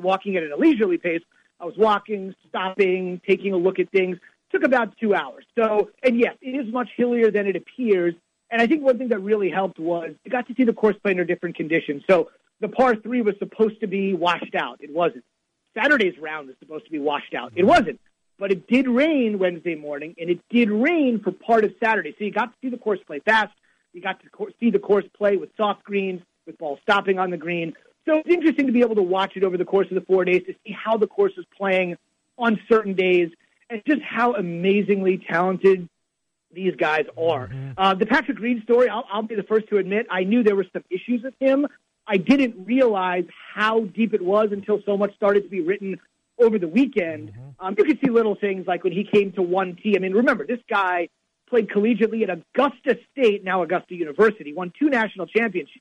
walking it at a leisurely pace. I was walking, stopping, taking a look at things. It took about 2 hours. So, and yes, it is much hillier than it appears. And I think one thing that really helped was I got to see the course play under different conditions. So the par three was supposed to be washed out. It wasn't. Saturday's round was supposed to be washed out. It wasn't. But it did rain Wednesday morning, and it did rain for part of Saturday. So you got to see the course play fast. You got to see the course play with soft greens, with balls stopping on the green. So it's interesting to be able to watch it over the course of the 4 days to see how the course is playing on certain days and just how amazingly talented these guys are. Mm-hmm. The Patrick Reed story, I'll be the first to admit, I knew there were some issues with him. I didn't realize how deep it was until so much started to be written over the weekend. Mm-hmm. You could see little things like when he came to one tee. I mean, remember, this guy played collegiately at Augusta State, now Augusta University, won 2 national championships.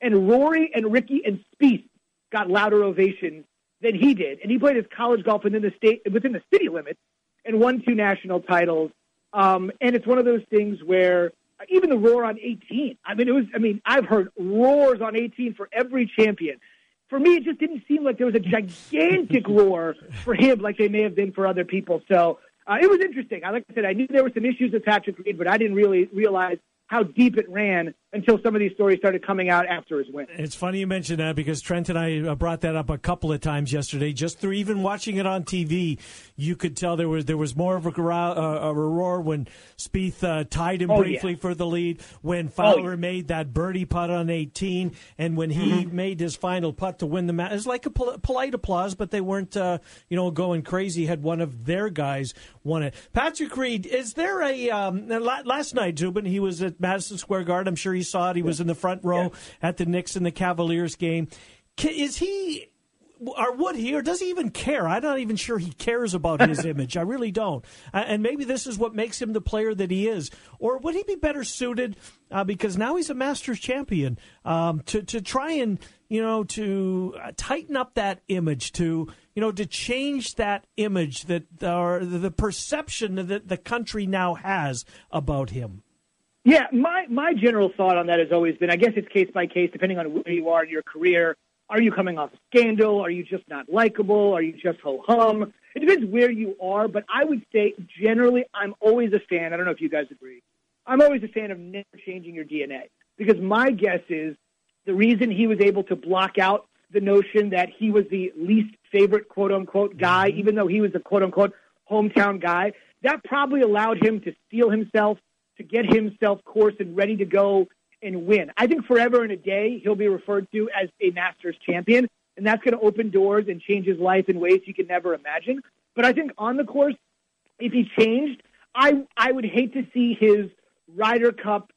And Rory and Ricky and Spieth got louder ovations than he did. And he played his college golf within the city limits and won 2 national titles. And it's one of those things where even the roar on 18, I've heard roars on 18 for every champion. For me, it just didn't seem like there was a gigantic roar for him like they may have been for other people. So it was interesting. Like I said, I knew there were some issues with Patrick Reed, but I didn't really realize how deep it ran until some of these stories started coming out after his win. It's funny you mentioned that because Trent and I brought that up a couple of times yesterday. Just through even watching it on TV, you could tell there was more of a roar when Spieth tied him briefly for the lead, when Fowler made that birdie putt on 18, and when he made his final putt to win the match. It was like a polite applause, but they weren't going crazy had one of their guys won it. Patrick Reed, is there a last night, Zubin, he was at Madison Square Garden. I'm sure he saw it. He was in the front row at the Knicks and the Cavaliers game. Would he, or does he even care? I'm not even sure he cares about his image. I really don't. And maybe this is what makes him the player that he is. Or would he be better suited, because now he's a Masters champion, to try and, to tighten up that image, to change that image that the perception that the country now has about him? Yeah, my general thought on that has always been, I guess it's case by case, depending on where you are in your career. Are you coming off a scandal? Are you just not likable? Are you just ho-hum? It depends where you are, but I would say generally I'm always a fan. I don't know if you guys agree. I'm always a fan of never changing your DNA, because my guess is the reason he was able to block out the notion that he was the least favorite quote-unquote guy, even though he was a quote-unquote hometown guy, that probably allowed him to steel himself, to get himself course and ready to go and win. I think forever and a day he'll be referred to as a Masters champion, and that's going to open doors and change his life in ways he can never imagine. But I think on the course, if he changed, I would hate to see his Ryder Cup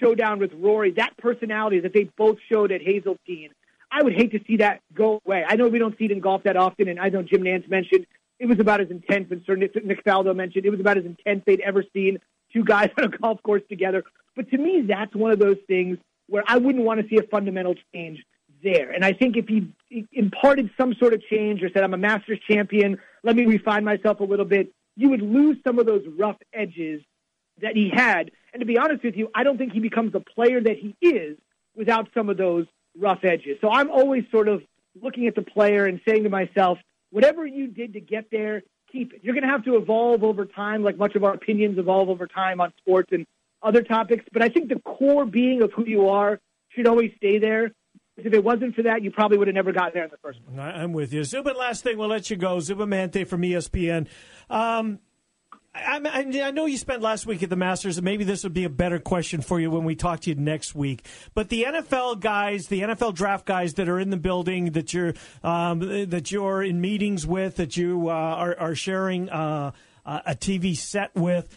showdown with Rory, that personality that they both showed at Hazeltine. I would hate to see that go away. I know we don't see it in golf that often, and I know Jim Nantz mentioned it was about as intense, and Sir Nick Faldo mentioned it was about as intense they'd ever seen two guys on a golf course together. But to me, that's one of those things where I wouldn't want to see a fundamental change there. And I think if he imparted some sort of change or said, I'm a Masters champion, let me refine myself a little bit, you would lose some of those rough edges that he had. And to be honest with you, I don't think he becomes the player that he is without some of those rough edges. So I'm always sort of looking at the player and saying to myself, whatever you did to get there, keep it. You're going to have to evolve over time, like much of our opinions evolve over time on sports and other topics. But I think the core being of who you are should always stay there. If it wasn't for that, you probably would have never gotten there in the first place. I'm with you. Zubin, last thing, we'll let you go. Zubin Mehenti from ESPN. I know you spent last week at the Masters, and maybe this would be a better question for you when we talk to you next week. But the NFL guys, the NFL draft guys that are in the building, that you're in meetings with, that you are sharing a TV set with.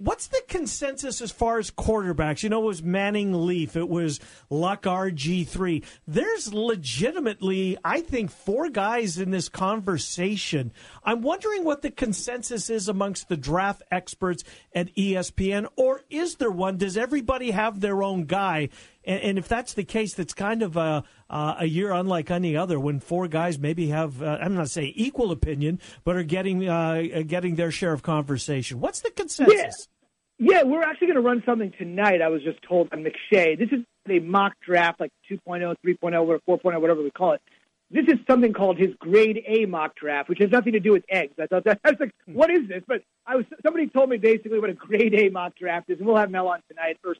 What's the consensus as far as quarterbacks? You know, it was Manning Leaf. It was Luck RG3. There's legitimately, I think, four guys in this conversation. I'm wondering what the consensus is amongst the draft experts at ESPN, or is there one? Does everybody have their own guy? And if that's the case, that's kind of a year unlike any other, when four guys maybe have, I'm not saying equal opinion, but are getting their share of conversation. What's the consensus? Yeah, we're actually going to run something tonight, I was just told, on McShay. This is a mock draft, like 2.0, 3.0, 4.0, whatever we call it. This is something called his grade A mock draft, which has nothing to do with eggs. I thought that, I was like, what is this? But somebody told me basically what a grade A mock draft is, and we'll have Mel on tonight or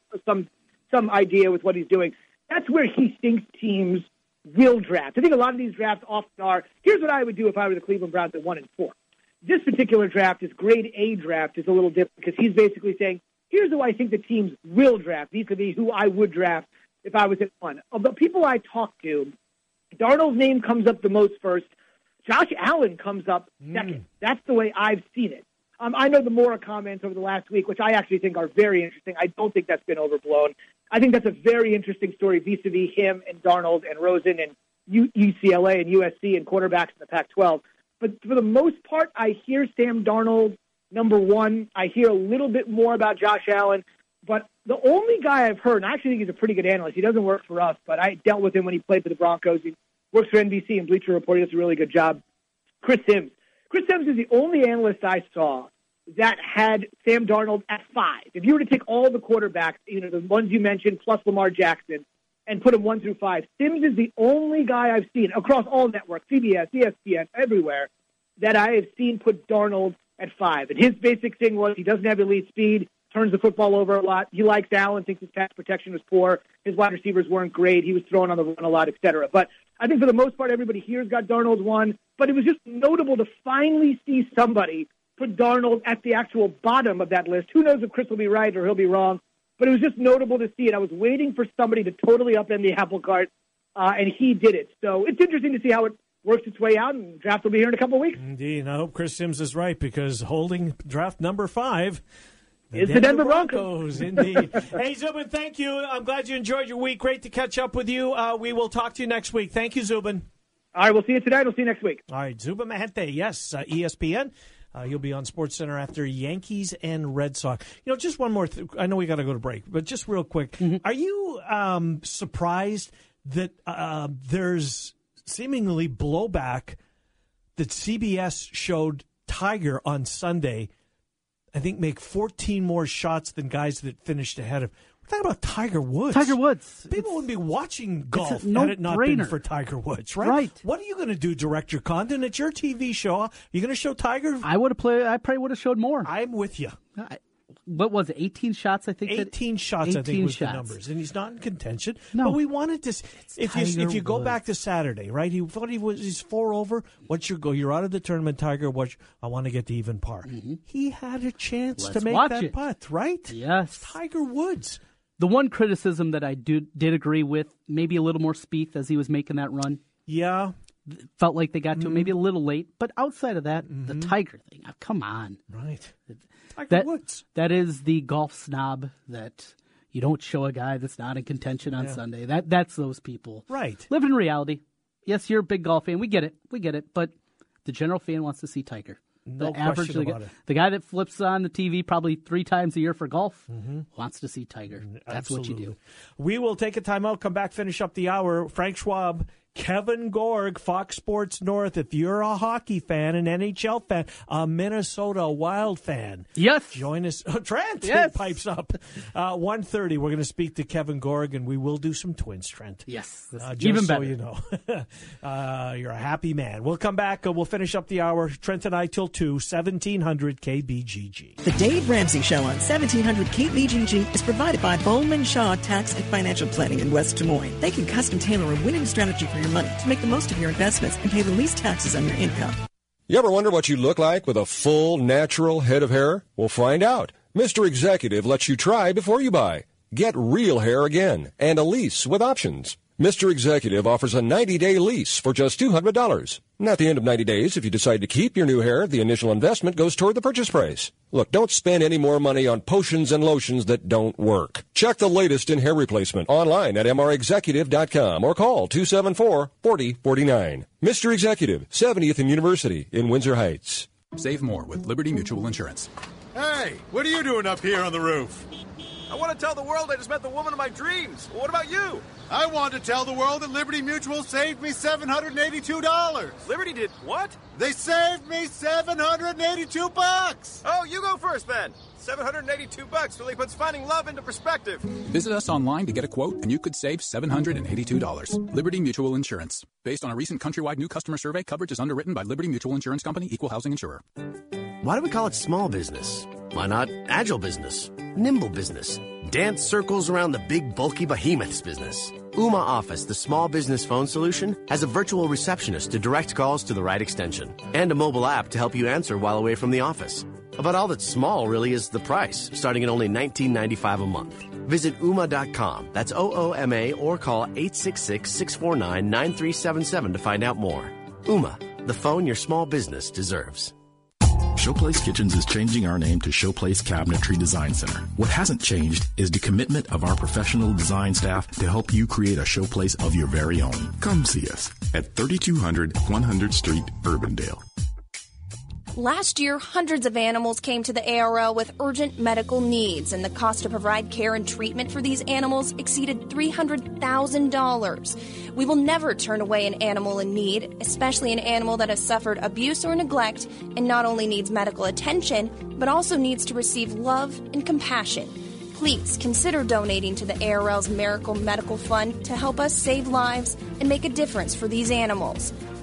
some idea with what he's doing. That's where he thinks teams will draft. I think a lot of these drafts often are, here's what I would do if I were the Cleveland Browns at 1-4. This particular draft, his grade A draft, is a little different because he's basically saying, here's who I think the teams will draft. These could be who I would draft if I was at 1. Of the people I talk to, Darnold's name comes up the most first. Josh Allen comes up second. That's the way I've seen it. I know the Mora comments over the last week, which I actually think are very interesting. I don't think that's been overblown. I think that's a very interesting story vis-a-vis him and Darnold and Rosen and UCLA and USC and quarterbacks in the Pac-12. But for the most part, I hear Sam Darnold number 1. I hear a little bit more about Josh Allen. But the only guy I've heard, and I actually think he's a pretty good analyst. He doesn't work for us, but I dealt with him when he played for the Broncos. He works for NBC and Bleacher Report. He does a really good job. Chris Sims. Chris Sims is the only analyst I saw that had Sam Darnold at 5. If you were to take all the quarterbacks, you know, the ones you mentioned, plus Lamar Jackson, and put them 1 through 5, Sims is the only guy I've seen across all networks, CBS, ESPN, everywhere, that I have seen put Darnold at 5. And his basic thing was he doesn't have elite speed, turns the football over a lot. He likes Allen, thinks his pass protection was poor. His wide receivers weren't great. He was thrown on the run a lot, et cetera. But I think for the most part, everybody here has got Darnold 1. But it was just notable to finally see somebody put Darnold at the actual bottom of that list. Who knows if Chris will be right or he'll be wrong, but it was just notable to see it. I was waiting for somebody to totally upend the apple cart, and he did it. So it's interesting to see how it works its way out, and draft will be here in a couple of weeks. Indeed, and I hope Chris Sims is right, because holding draft number 5 is the Denver Broncos. Indeed. Hey, Zubin, thank you. I'm glad you enjoyed your week. Great to catch up with you. We will talk to you next week. Thank you, Zubin. All right, we'll see you tonight. We'll see you next week. All right, Zubin Mehenti, yes, ESPN. He'll be on SportsCenter after Yankees and Red Sox. You know, just one more thing. I know we got to go to break, but just real quick. Are you surprised that there's seemingly blowback that CBS showed Tiger on Sunday, I think, make 14 more shots than guys that finished ahead of? We're talking about Tiger Woods. Tiger Woods. People wouldn't be watching golf had it not been for Tiger Woods, right? Right. What are you going to do, direct your content at your TV show? Are you going to show Tiger? I probably would have showed more. I'm with you. What was it, 18 shots, I think? 18 shots, I think, was the numbers. And he's not in contention. No. But we wanted to – if you go back to Saturday, right, he's 4 over. What's your goal? You're out of the tournament, Tiger. I want to get to even par. Mm-hmm. He had a chance to make that putt, right? Yes. Tiger Woods. The one criticism that I did agree with, maybe a little more Spieth as he was making that run. Yeah. Felt like they got to him maybe a little late. But outside of that, the Tiger thing, come on. Right. Tiger Woods. That is the golf snob that you don't show a guy that's not in contention on Sunday. That's those people. Right. Live in reality. Yes, you're a big golf fan. We get it. But the general fan wants to see Tiger. No question about it. The guy that flips on the TV probably 3 times a year for golf wants to see Tiger. That's what you do. We will take a timeout, come back, finish up the hour. Frank Schwab, Kevin Gorg, Fox Sports North. If you're a hockey fan, an NHL fan, a Minnesota Wild fan, yes, join us. Oh, Trent, yes. Pipes up. 1:30, we're going to speak to Kevin Gorg, and we will do some Twins, Trent. Yes, even better. So you know. You're a happy man. We'll come back. We'll finish up the hour. Trent and I till 2, 1700 KBGG. The Dave Ramsey Show on 1700 KBGG is provided by Bowman Shaw Tax and Financial Planning in West Des Moines. They can custom tailor a winning strategy for your money to make the most of your investments and pay the least taxes on your income. You ever wonder what you look like with a full, natural head of hair? Well, find out. Mr. Executive lets you try before you buy. Get real hair again and a lease with options. Mr. Executive offers a 90-day lease for just $200. And at the end of 90 days, if you decide to keep your new hair, the initial investment goes toward the purchase price. Look, don't spend any more money on potions and lotions that don't work. Check the latest in hair replacement online at mrexecutive.com or call 274-4049. Mr. Executive, 70th and University in Windsor Heights. Save more with Liberty Mutual Insurance. Hey, what are you doing up here on the roof? I want to tell the world I just met the woman of my dreams. What about you? I want to tell the world that Liberty Mutual saved me $782. Liberty did what? They saved me $782. Oh, you go first then. $782 really puts finding love into perspective. Visit us online to get a quote, and you could save $782. Liberty Mutual Insurance. Based on a recent countrywide new customer survey, coverage is underwritten by Liberty Mutual Insurance Company, Equal Housing Insurer. Why do we call it small business? Why not agile business, nimble business, dance circles around the big bulky behemoths business? Ooma Office, the small business phone solution, has a virtual receptionist to direct calls to the right extension and a mobile app to help you answer while away from the office. About all that's small really is the price, starting at only $19.95 a month. Visit Ooma.com, that's OOMA, or call 866-649-9377 to find out more. Ooma, the phone your small business deserves. Showplace Kitchens is changing our name to Showplace Cabinetry Design Center. What hasn't changed is the commitment of our professional design staff to help you create a showplace of your very own. Come see us at 3200 100th Street, Urbandale. Last year, hundreds of animals came to the ARL with urgent medical needs, and the cost to provide care and treatment for these animals exceeded $300,000. We will never turn away an animal in need, especially an animal that has suffered abuse or neglect and not only needs medical attention, but also needs to receive love and compassion. Please consider donating to the ARL's Miracle Medical Fund to help us save lives and make a difference for these animals.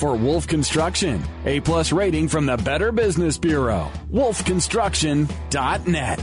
For Wolf Construction, A+ rating from the Better Business Bureau. WolfConstruction.net.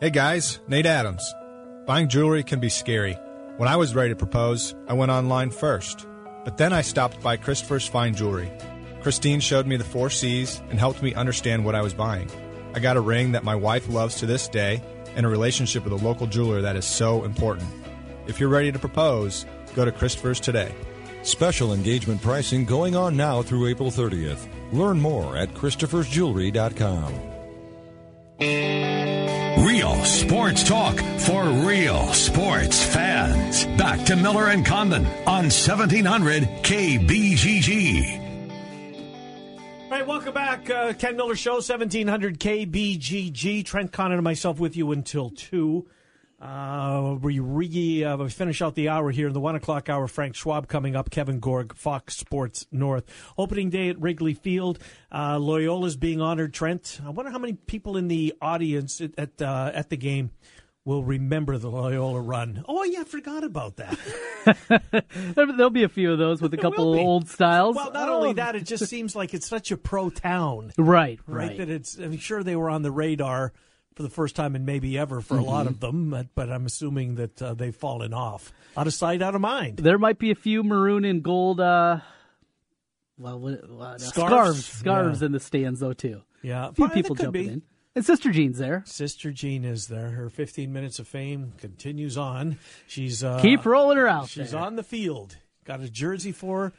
Hey guys, Nate Adams. Buying jewelry can be scary. When I was ready to propose, I went online first. But then I stopped by Christopher's Fine Jewelry. Christine showed me the 4 C's and helped me understand what I was buying. I got a ring that my wife loves to this day and a relationship with a local jeweler that is so important. If you're ready to propose, go to Christopher's today. Special engagement pricing going on now through April 30th. Learn more at Christopher'sJewelry.com. Real sports talk for real sports fans. Back to Miller and Condon on 1700 KBGG. All right, welcome back. Ken Miller Show, 1700 KBGG. Trent Condon and myself with you until 2. We finish out the hour here in the 1 o'clock hour. Frank Schwab coming up. Kevin Gorg, Fox Sports North. Opening day at Wrigley Field. Loyola's being honored. Trent, I wonder how many people in the audience at the game will remember the Loyola run. Oh yeah, I forgot about that. There'll be a few of those with a couple of old styles. Well, not only that, it just seems like it's such a pro town, right? That it's. I'm sure they were on the radar for the first time and maybe ever for a lot of them, but I'm assuming that they've fallen off. Out of sight, out of mind. There might be a few maroon and gold scarves in the stands, though, too. Yeah. A few people jumping in. And Sister Jean's there. Sister Jean is there. Her 15 minutes of fame continues on. She's keep rolling her out. She's on the field. Got a jersey for her.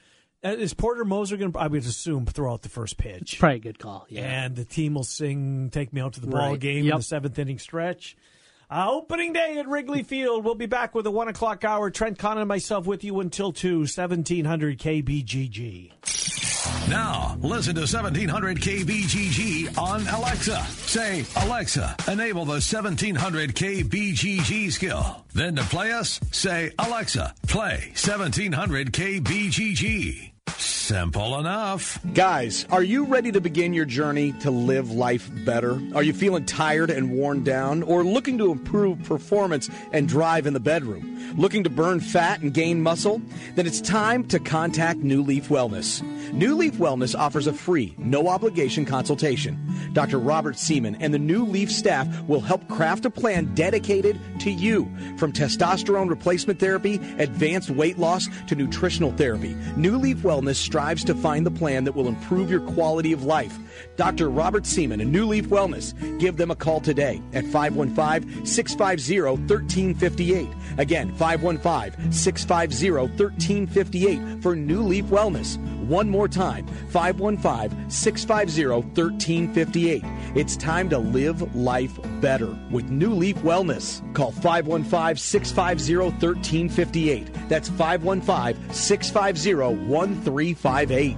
Is Porter Moser going to, I would assume, throw out the first pitch? It's probably a good call, yeah. And the team will sing Take Me Out to the Ball Game in the seventh inning stretch. Opening day at Wrigley Field. We'll be back with the 1 o'clock hour. Trent Conn and myself with you until 2, 1700 KBGG. Now, listen to 1700 KBGG on Alexa. Say, Alexa, enable the 1700 KBGG skill. Then to play us, say, Alexa, play 1700 KBGG. Simple enough. Guys, are you ready to begin your journey to live life better? Are you feeling tired and worn down, or looking to improve performance and drive in the bedroom? Looking to burn fat and gain muscle? Then it's time to contact New Leaf Wellness. New Leaf Wellness offers a free, no-obligation consultation. Dr. Robert Seaman and the New Leaf staff will help craft a plan dedicated to you. From testosterone replacement therapy, advanced weight loss, to nutritional therapy, New Leaf Wellness strives to find the plan that will improve your quality of life. Dr. Robert Seaman and New Leaf Wellness. Give them a call today at 515-650-1358. Again, 515-650-1358 for New Leaf Wellness. One more time, 515-650-1358. It's time to live life better with New Leaf Wellness. Call 515-650-1358. That's 515-650-1358.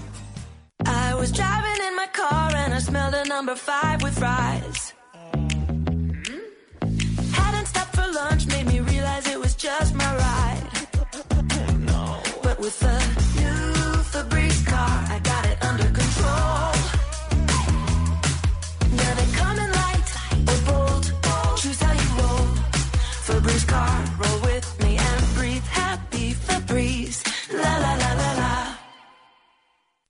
I was driving in my car and I smelled a number 5 with fries. Hadn't stopped for lunch, made me realize it was just my ride. Oh, no. But with the new Febreze car, I got it under control. Now they come in light or bold, choose how you roll. Febreze car, roll with me and breathe happy Febreze. La la la la la.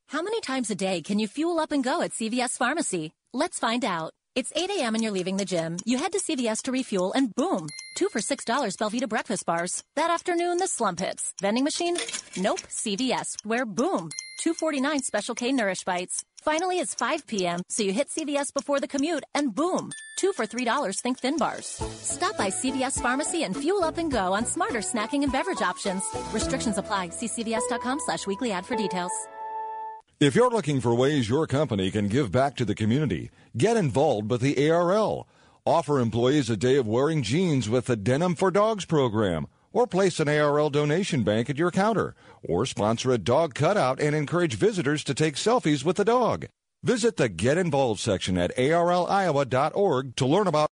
How many times a day can you fuel up and go at CVS Pharmacy? Let's find out. It's 8 a.m. and you're leaving the gym. You head to CVS to refuel and boom, 2 for $6 Belvita breakfast bars. That afternoon, the slump hits. Vending machine? Nope, CVS, where boom, $2.49 Special K Nourish Bites. Finally, it's 5 p.m., so you hit CVS before the commute and boom, 2 for $3 Think Thin Bars. Stop by CVS Pharmacy and fuel up and go on smarter snacking and beverage options. Restrictions apply. See cvs.com/weeklyad for details. If you're looking for ways your company can give back to the community, get involved with the ARL. Offer employees a day of wearing jeans with the Denim for Dogs program, or place an ARL donation bank at your counter, or sponsor a dog cutout and encourage visitors to take selfies with the dog. Visit the Get Involved section at arliowa.org to learn about